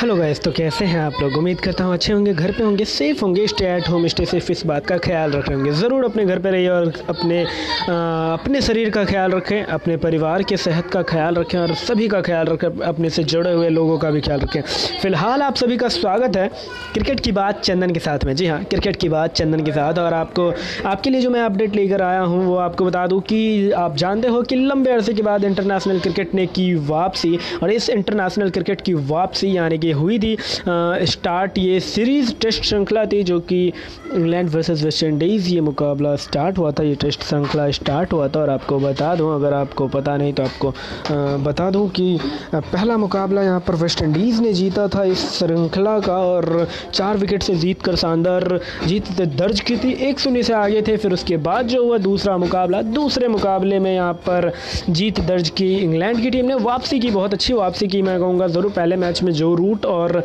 Hello guys, तो कैसे हैं आप लोग। उम्मीद करता हूँ अच्छे होंगे, घर पे होंगे, सेफ होंगे। Stay at home, stay safe, इस बात का ख्याल रख रहे होंगे। ज़रूर अपने घर पे रहिए और अपने शरीर का ख्याल रखें, अपने परिवार के सेहत का ख्याल रखें और सभी का ख्याल रखें, अपने से जुड़े हुए लोगों का भी ख्याल रखें। फ़िलहाल आप सभी का स्वागत है क्रिकेट की बात चंदन के साथ में। जी हाँ, क्रिकेट की बात चंदन के साथ। और आपके लिए जो मैं अपडेट लेकर आया हूँ वो आपको बता दूँ कि आप जानते हो कि लंबे अरसे के बाद इंटरनेशनल क्रिकेट ने की वापसी, और इस इंटरनेशनल क्रिकेट की वापसी यानी ये हुई थी स्टार्ट। ये सीरीज़ टेस्ट श्रृंखला थी जो कि इंग्लैंड वर्सेस वेस्ट इंडीज़, ये मुकाबला स्टार्ट हुआ था, ये टेस्ट श्रृंखला स्टार्ट हुआ था। और आपको बता दूं, अगर आपको पता नहीं तो आपको बता दूं कि पहला मुकाबला यहाँ पर वेस्ट इंडीज़ ने जीता था इस श्रृंखला का, और 4 विकेट से जीत कर शानदार जीत दर्ज की थी। 1-0 से आगे थे। फिर उसके बाद जो हुआ दूसरा मुकाबला, दूसरे मुकाबले में यहाँ पर जीत दर्ज की इंग्लैंड की टीम ने। वापसी की, बहुत अच्छी वापसी की मैं कहूँगा ज़रूर। पहले मैच में जो रूट और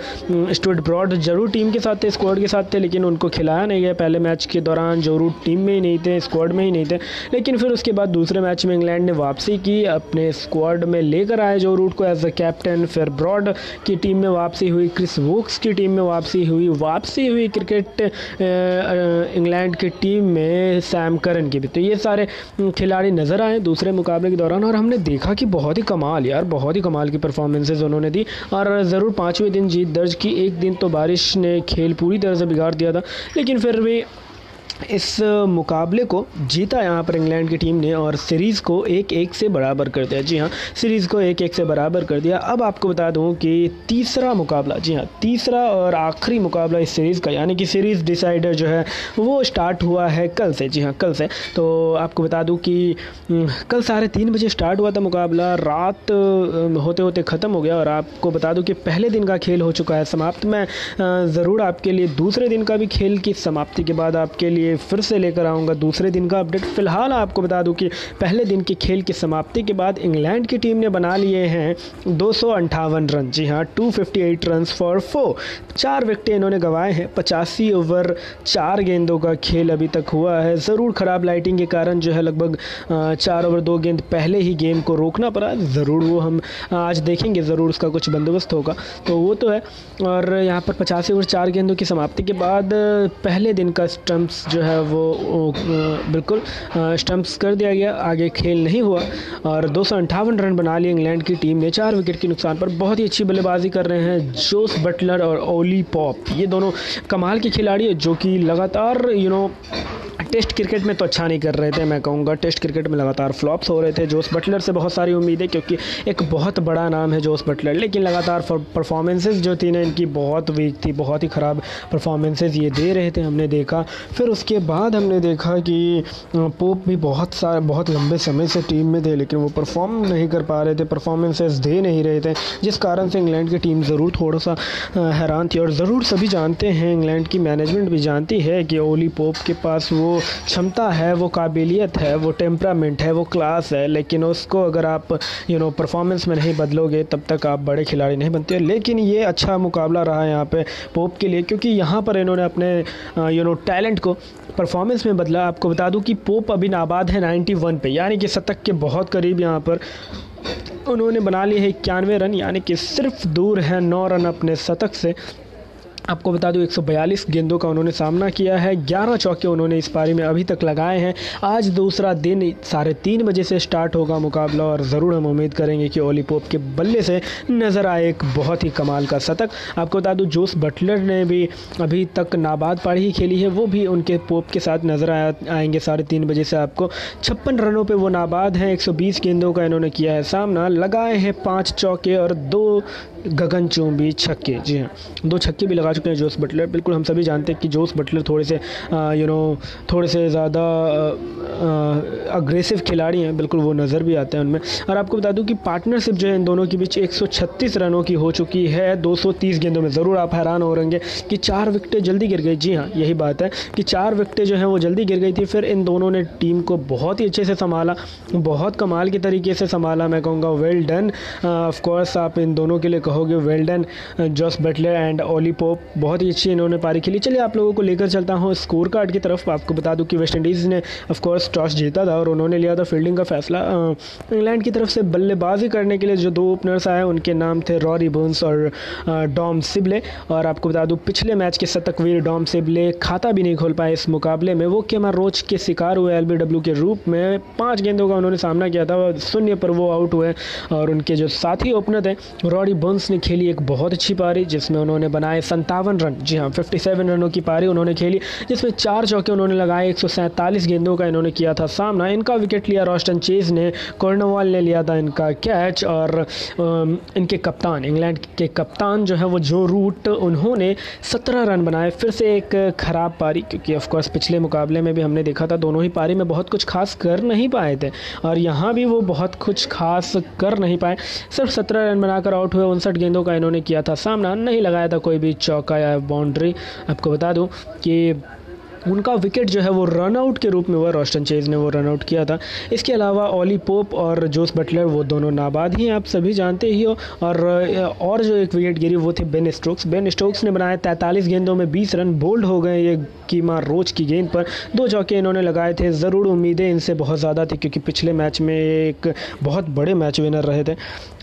स्टुअर्ट ब्रॉड जरूर टीम के साथ थे, स्क्वाड के साथ थे, लेकिन उनको खिलाया नहीं गया। पहले मैच के दौरान जो रूट टीम में ही नहीं थे, स्क्वाड में ही नहीं थे। लेकिन फिर उसके बाद दूसरे मैच में इंग्लैंड ने वापसी की, अपने स्क्वाड में लेकर आए जो रूट को एज अ कैप्टन। फिर ब्रॉड की टीम में वापसी हुई, क्रिस वोक्स की टीम में वापसी हुई। क्रिकेट इंग्लैंड की टीम में सैम करन की भी। तो ये सारे खिलाड़ी नज़र आए दूसरे मुकाबले के दौरान, और हमने देखा कि बहुत ही कमाल की परफॉर्मेंसेज उन्होंने दी। और ज़रूर 5वें दिन जीत दर्ज की। 1 दिन तो बारिश ने खेल पूरी तरह से बिगाड़ दिया था, लेकिन फिर भी इस मुकाबले को जीता यहाँ पर इंग्लैंड की टीम ने, और सीरीज़ को 1-1 से बराबर कर दिया। जी हाँ, सीरीज़ को 1-1 से बराबर कर दिया। अब आपको बता दूँ कि तीसरा मुकाबला, जी हाँ, तीसरा और आखिरी मुकाबला इस सीरीज़ का, यानी कि सीरीज़ डिसाइडर जो है वो स्टार्ट हुआ है कल से। जी हाँ, कल से। तो आपको बता दूँ कि कल 3:30 बजे स्टार्ट हुआ था मुकाबला, रात होते होते ख़त्म हो गया। और आपको बता दूँ कि पहले दिन का खेल हो चुका है समाप्त। मैं ज़रूर आपके लिए दूसरे दिन का भी खेल की समाप्ति के बाद आपके लिए फिर से लेकर आऊँगा दूसरे दिन का अपडेट। फ़िलहाल आपको बता दूं कि पहले दिन के खेल की समाप्ति के बाद इंग्लैंड की टीम ने बना लिए हैं 258 रन। जी हाँ, 258 रन्स फॉर 4। 4 विकेट इन्होंने गंवाए हैं। 85 ओवर 4 गेंदों का खेल अभी तक हुआ है। ज़रूर ख़राब लाइटिंग के कारण जो है लगभग 4 ओवर 2 गेंद पहले ही गेम को रोकना पड़ा। ज़रूर वो हम आज देखेंगे, ज़रूर उसका कुछ बंदोबस्त होगा, तो वो तो है। और यहाँ पर 85 ओवर 4 गेंदों की समाप्ति के बाद पहले दिन का स्टम्प्स जो है वो बिल्कुल स्टंप्स कर दिया गया, आगे खेल नहीं हुआ। और 258 रन बना लिए इंग्लैंड की टीम ने 4 विकेट के नुकसान पर। बहुत ही अच्छी बल्लेबाजी कर रहे हैं जोस बटलर और ओली पॉप, ये दोनों कमाल के खिलाड़ी है जो कि लगातार टेस्ट क्रिकेट में तो अच्छा नहीं कर रहे थे। मैं कहूँगा टेस्ट क्रिकेट में लगातार फ्लॉप्स हो रहे थे। जोस बटलर से बहुत सारी उम्मीद है क्योंकि एक बहुत बड़ा नाम है जोस बटलर, लेकिन लगातार परफॉर्मेंसेज जो थी ना इनकी बहुत वीक थी, बहुत ही ख़राब परफॉर्मेंसेज ये दे रहे थे, हमने देखा। फिर उसके बाद हमने देखा कि पोप भी बहुत लंबे समय से टीम में थे, लेकिन वो परफॉर्म नहीं कर पा रहे थे, परफॉर्मेंसेज दे नहीं रहे थे, जिस कारण से इंग्लैंड की टीम ज़रूर थोड़ा सा हैरान थी। और ज़रूर सभी जानते हैं, इंग्लैंड की मैनेजमेंट भी जानती है कि ओली पोप के पास वो क्षमता है, वो काबिलियत है, वो टेम्परामेंट है, वो क्लास है, लेकिन उसको अगर आप परफॉर्मेंस में नहीं बदलोगे तब तक आप बड़े खिलाड़ी नहीं बनते। लेकिन ये अच्छा मुकाबला रहा यहाँ पे पोप के लिए, क्योंकि यहाँ पर इन्होंने अपने टैलेंट को परफॉर्मेंस में बदला। आपको बता दूं कि पोप अभी नाबाद है 91 पे, यानी कि शतक के बहुत करीब। यहाँ पर उन्होंने बना लिए हैं 91 रन, यानी कि सिर्फ दूर है 9 रन अपने शतक से। आपको बता दूं 142 गेंदों का उन्होंने सामना किया है, 11 चौके उन्होंने इस पारी में अभी तक लगाए हैं। आज दूसरा दिन 3:30 बजे से स्टार्ट होगा मुकाबला, और ज़रूर हम उम्मीद करेंगे कि ओली पोप के बल्ले से नज़र आए एक बहुत ही कमाल का शतक। आपको बता दूं जोस बटलर ने भी अभी तक नाबाद पारी ही खेली है, वो भी उनके पोप के साथ नज़र आएंगे 3:30 बजे से आपको। 56 रनों पर वो नाबाद हैं, 120 गेंदों का इन्होंने किया है सामना, लगाए हैं 5 चौके और 2 गगनचुंबी छक्के। जी हाँ, 2 छक्के भी लगा चुके हैं जोस बटलर। बिल्कुल हम सभी जानते हैं कि जोस बटलर थोड़े से थोड़े से ज़्यादा अग्रेसिव खिलाड़ी हैं, बिल्कुल वो नज़र भी आते हैं उनमें। और आपको बता दूं कि पार्टनरशिप जो है इन दोनों के बीच 136 रनों की हो चुकी है 230 गेंदों में। ज़रूर आप हैरान हो रहेंगे कि 4 विकेटें जल्दी गिर गई। जी हाँ, यही बात है कि 4 विकेटें जो हैं वो जल्दी गिर गई थी। फिर इन दोनों ने टीम को बहुत ही अच्छे से संभाला, बहुत कमाल के तरीके से संभाला, मैं कहूँगा वेल डन। ऑफकोर्स आप इन दोनों के लिए कहोगे well done, Jos Buttler and Ollie Pope. बहुत ही अच्छी इन्होंने पारी खेली। चलिए आप लोगों को लेकर चलता हूँ स्कोर कार्ड की तरफ। आपको बता दूं कि वेस्ट इंडीज़ ने ऑफकोर्स टॉस जीता था और उन्होंने लिया था फील्डिंग का फैसला। इंग्लैंड की तरफ से बल्लेबाजी करने के लिए जो दो ओपनर्स आए उनके नाम थे रॉरी बर्न्स और डॉम सिबले। और आपको बता दूं पिछले मैच के शतकवीर डॉम सिबले खाता भी नहीं खोल पाए इस मुकाबले में। वो केमार रोच के शिकार हुए एलबीडब्ल्यू के रूप में। 5 गेंदों का उन्होंने सामना किया था और 0 पर वो आउट हुए। और उनके जो साथी ओपनर थे रॉरी बर्न्स ने खेली एक बहुत अच्छी पारी जिसमें उन्होंने बनाए 57 रन। जी हाँ, 57 रनों की पारी उन्होंने खेली जिसमें 4 चौके उन्होंने लगाए। 147 गेंदों का इन्होंने किया था सामना। इनका विकेट लिया रोस्टन चेज ने, कॉर्नवाल ने लिया था इनका कैच। और इनके कप्तान, इंग्लैंड के कप्तान जो है वो जो रूट, उन्होंने 17 रन बनाए। फिर से एक ख़राब पारी, क्योंकि ऑफकोर्स पिछले मुकाबले में भी हमने देखा था दोनों ही पारी में बहुत कुछ खास कर नहीं पाए थे और यहाँ भी वो बहुत कुछ खास कर नहीं पाए। सिर्फ 17 रन बनाकर आउट हुए। 59 गेंदों का इन्होंने किया था सामना, नहीं लगाया था कोई भी चौका या बाउंड्री। आपको बता दूं कि उनका विकेट जो है वो रनआउट के रूप में हुआ, रोस्टन चेज ने वो रनआउट किया था। इसके अलावा ऑली पोप और जोस बटलर वो दोनों नाबाद ही हैं, आप सभी जानते ही हो। और जो एक विकेट गिरी वो थे बेन स्टोक्स। बेन स्टोक्स ने बनाया 43 गेंदों में 20 रन। बोल्ड हो गए ये केमार रोच की गेंद पर। 2 चौके इन्होंने लगाए थे। ज़रूर उम्मीदें इनसे बहुत ज़्यादा थी क्योंकि पिछले मैच में एक बहुत बड़े मैच विनर रहे थे,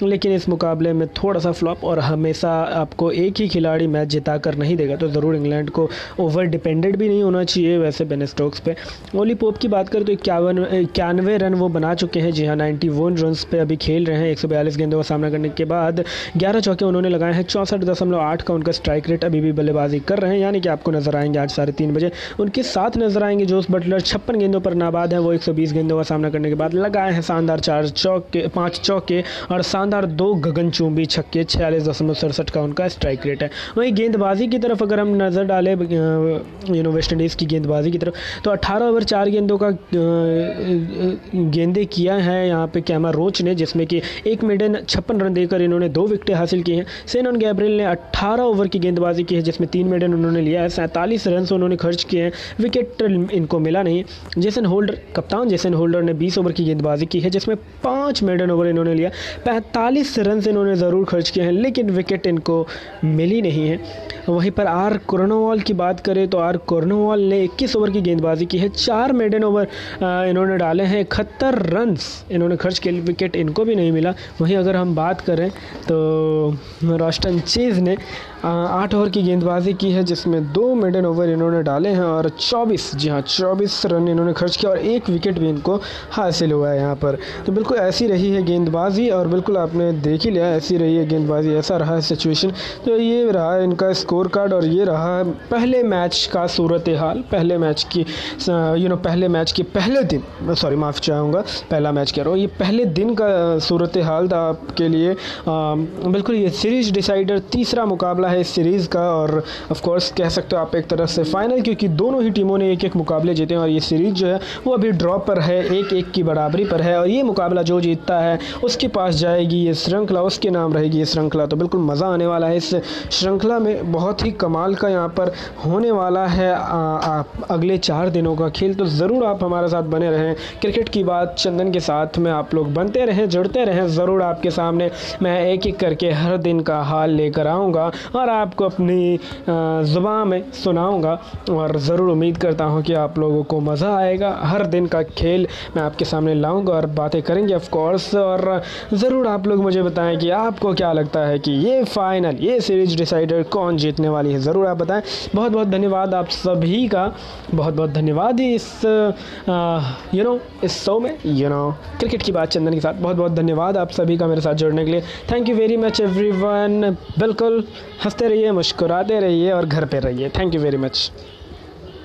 लेकिन इस मुकाबले में थोड़ा सा फ्लॉप। और हमेशा आपको एक ही खिलाड़ी मैच जिता कर नहीं देगा, तो ज़रूर इंग्लैंड को ओवर डिपेंडेंट भी नहीं होना चाहिए वैसे बेन स्टोक्स पे। ओली पोप की बात करें तो 91 रन वो बना चुके हैं। जी हाँ, 91 रन पे अभी खेल रहे हैं। 142 गेंदों का सामना करने के बाद 11 चौके उन्होंने लगाए हैं। 64.8 का उनका स्ट्राइक रेट अभी भी बल्लेबाजी कर रहे हैं, यानी कि आपको नजर आएंगे आज 3:30 बजे। उनके साथ नजर आएंगे जोस बटलर। 56 गेंदों पर नाबाद है वो। 120 गेंदों का सामना करने के बाद लगाए हैं शानदार 5 चौके और शानदार 2 गगनचुंबी छक्के। 46.67 का उनका स्ट्राइक रेट है। वहीं गेंदबाजी की तरफ अगर हम नज़र डालें वेस्ट इंडीज की गेंदबाजी की तरफ तो 18 ओवर 4 गेंदों का गेंदे किया है यहाँ पे केमार रोच ने, जिसमें कि एक मिडन 56 रन देकर इन्होंने 2 विकेटें हासिल की हैं। शैनन गैब्रियल ने 18 ओवर की गेंदबाजी की है जिसमें 3 मिडन उन्होंने लिया है। 47 रन उन्होंने खर्च किए हैं, विकेट इनको मिला नहीं। जेसन होल्डर, कप्तान जेसन होल्डर ने 20 ओवर की गेंदबाजी की है जिसमें 5 मिडन ओवर इन्होंने लिया। 45 रन इन्होंने ज़रूर खर्च किए हैं लेकिन विकेट इनको मिली नहीं है। वहीं पर आर कॉर्नवाल की बात करें तो आर कॉर्नवाल ने 21 ओवर की गेंदबाजी की है। 4 मेडन ओवर इन्होंने डाले हैं। 71 रन इन्होंने खर्च किए, विकेट इनको भी नहीं मिला। वहीं अगर हम बात करें तो रोस्टन चेज ने 8 ओवर की गेंदबाजी की है जिसमें 2 मेडन ओवर इन्होंने डाले हैं और 24, जी हाँ 24 रन इन्होंने खर्च किया और 1 विकेट भी इनको हासिल हुआ है यहाँ पर। तो बिल्कुल ऐसी रही है गेंदबाजी और बिल्कुल आपने देख ही लिया, ऐसी रही है गेंदबाजी, ऐसा रहा है सिचुएशन। तो ये रहा इनका स्कोर कार्ड और ये रहा पहले मैच का सूरत हाल, पहले मैच के पहले दिन, सॉरी माफ़ चाहूँगा, पहला मैच कह रहा हूँ, ये पहले दिन का सूरत हाल था आपके लिए। बिल्कुल ये सीरीज़ डिसाइडर 3रा मुकाबला है इस सीरीज़ का और ऑफकोर्स कह सकते हो आप एक तरह से फाइनल, क्योंकि दोनों ही टीमों ने 1-1 मुकाबले जीते हैं और ये सीरीज़ जो है वो अभी ड्रॉ पर है, 1-1 की बराबरी पर है। और ये मुकाबला जो जीतता है उसके पास जाएगी ये श्रृंखला, उसके नाम रहेगी ये श्रृंखला। तो बिल्कुल मज़ा आने वाला है इस श्रृंखला में, बहुत ही कमाल का यहाँ पर होने वाला है अगले 4 दिनों का खेल। तो ज़रूर आप हमारे साथ बने रहें, क्रिकेट की बात चंदन के साथ में आप लोग बनते रहें, जुड़ते रहें। ज़रूर आपके सामने मैं 1-1 करके हर दिन का हाल लेकर आऊँगा और आपको अपनी ज़ुबान में सुनाऊँगा और ज़रूर उम्मीद करता हूँ कि आप लोगों को मज़ा आएगा। हर दिन का खेल मैं आपके सामने लाऊँगा और बातें करेंगे ऑफकोर्स। और ज़रूर आप लोग मुझे बताएँ कि आपको क्या लगता है कि ये फाइनल, ये सीरीज़ डिसाइडर कौन जीतने वाली है, ज़रूर आप बताएँ। बहुत बहुत धन्यवाद आप सभी का, बहुत बहुत धन्यवाद इस इस शो में क्रिकेट की बात चंदन के साथ। बहुत बहुत धन्यवाद आप सभी का मेरे साथ जुड़ने के लिए। Thank you very much everyone. बिल्कुल हंसते रहिए, मुस्कुराते रहिए और घर पे रहिए। Thank you very much.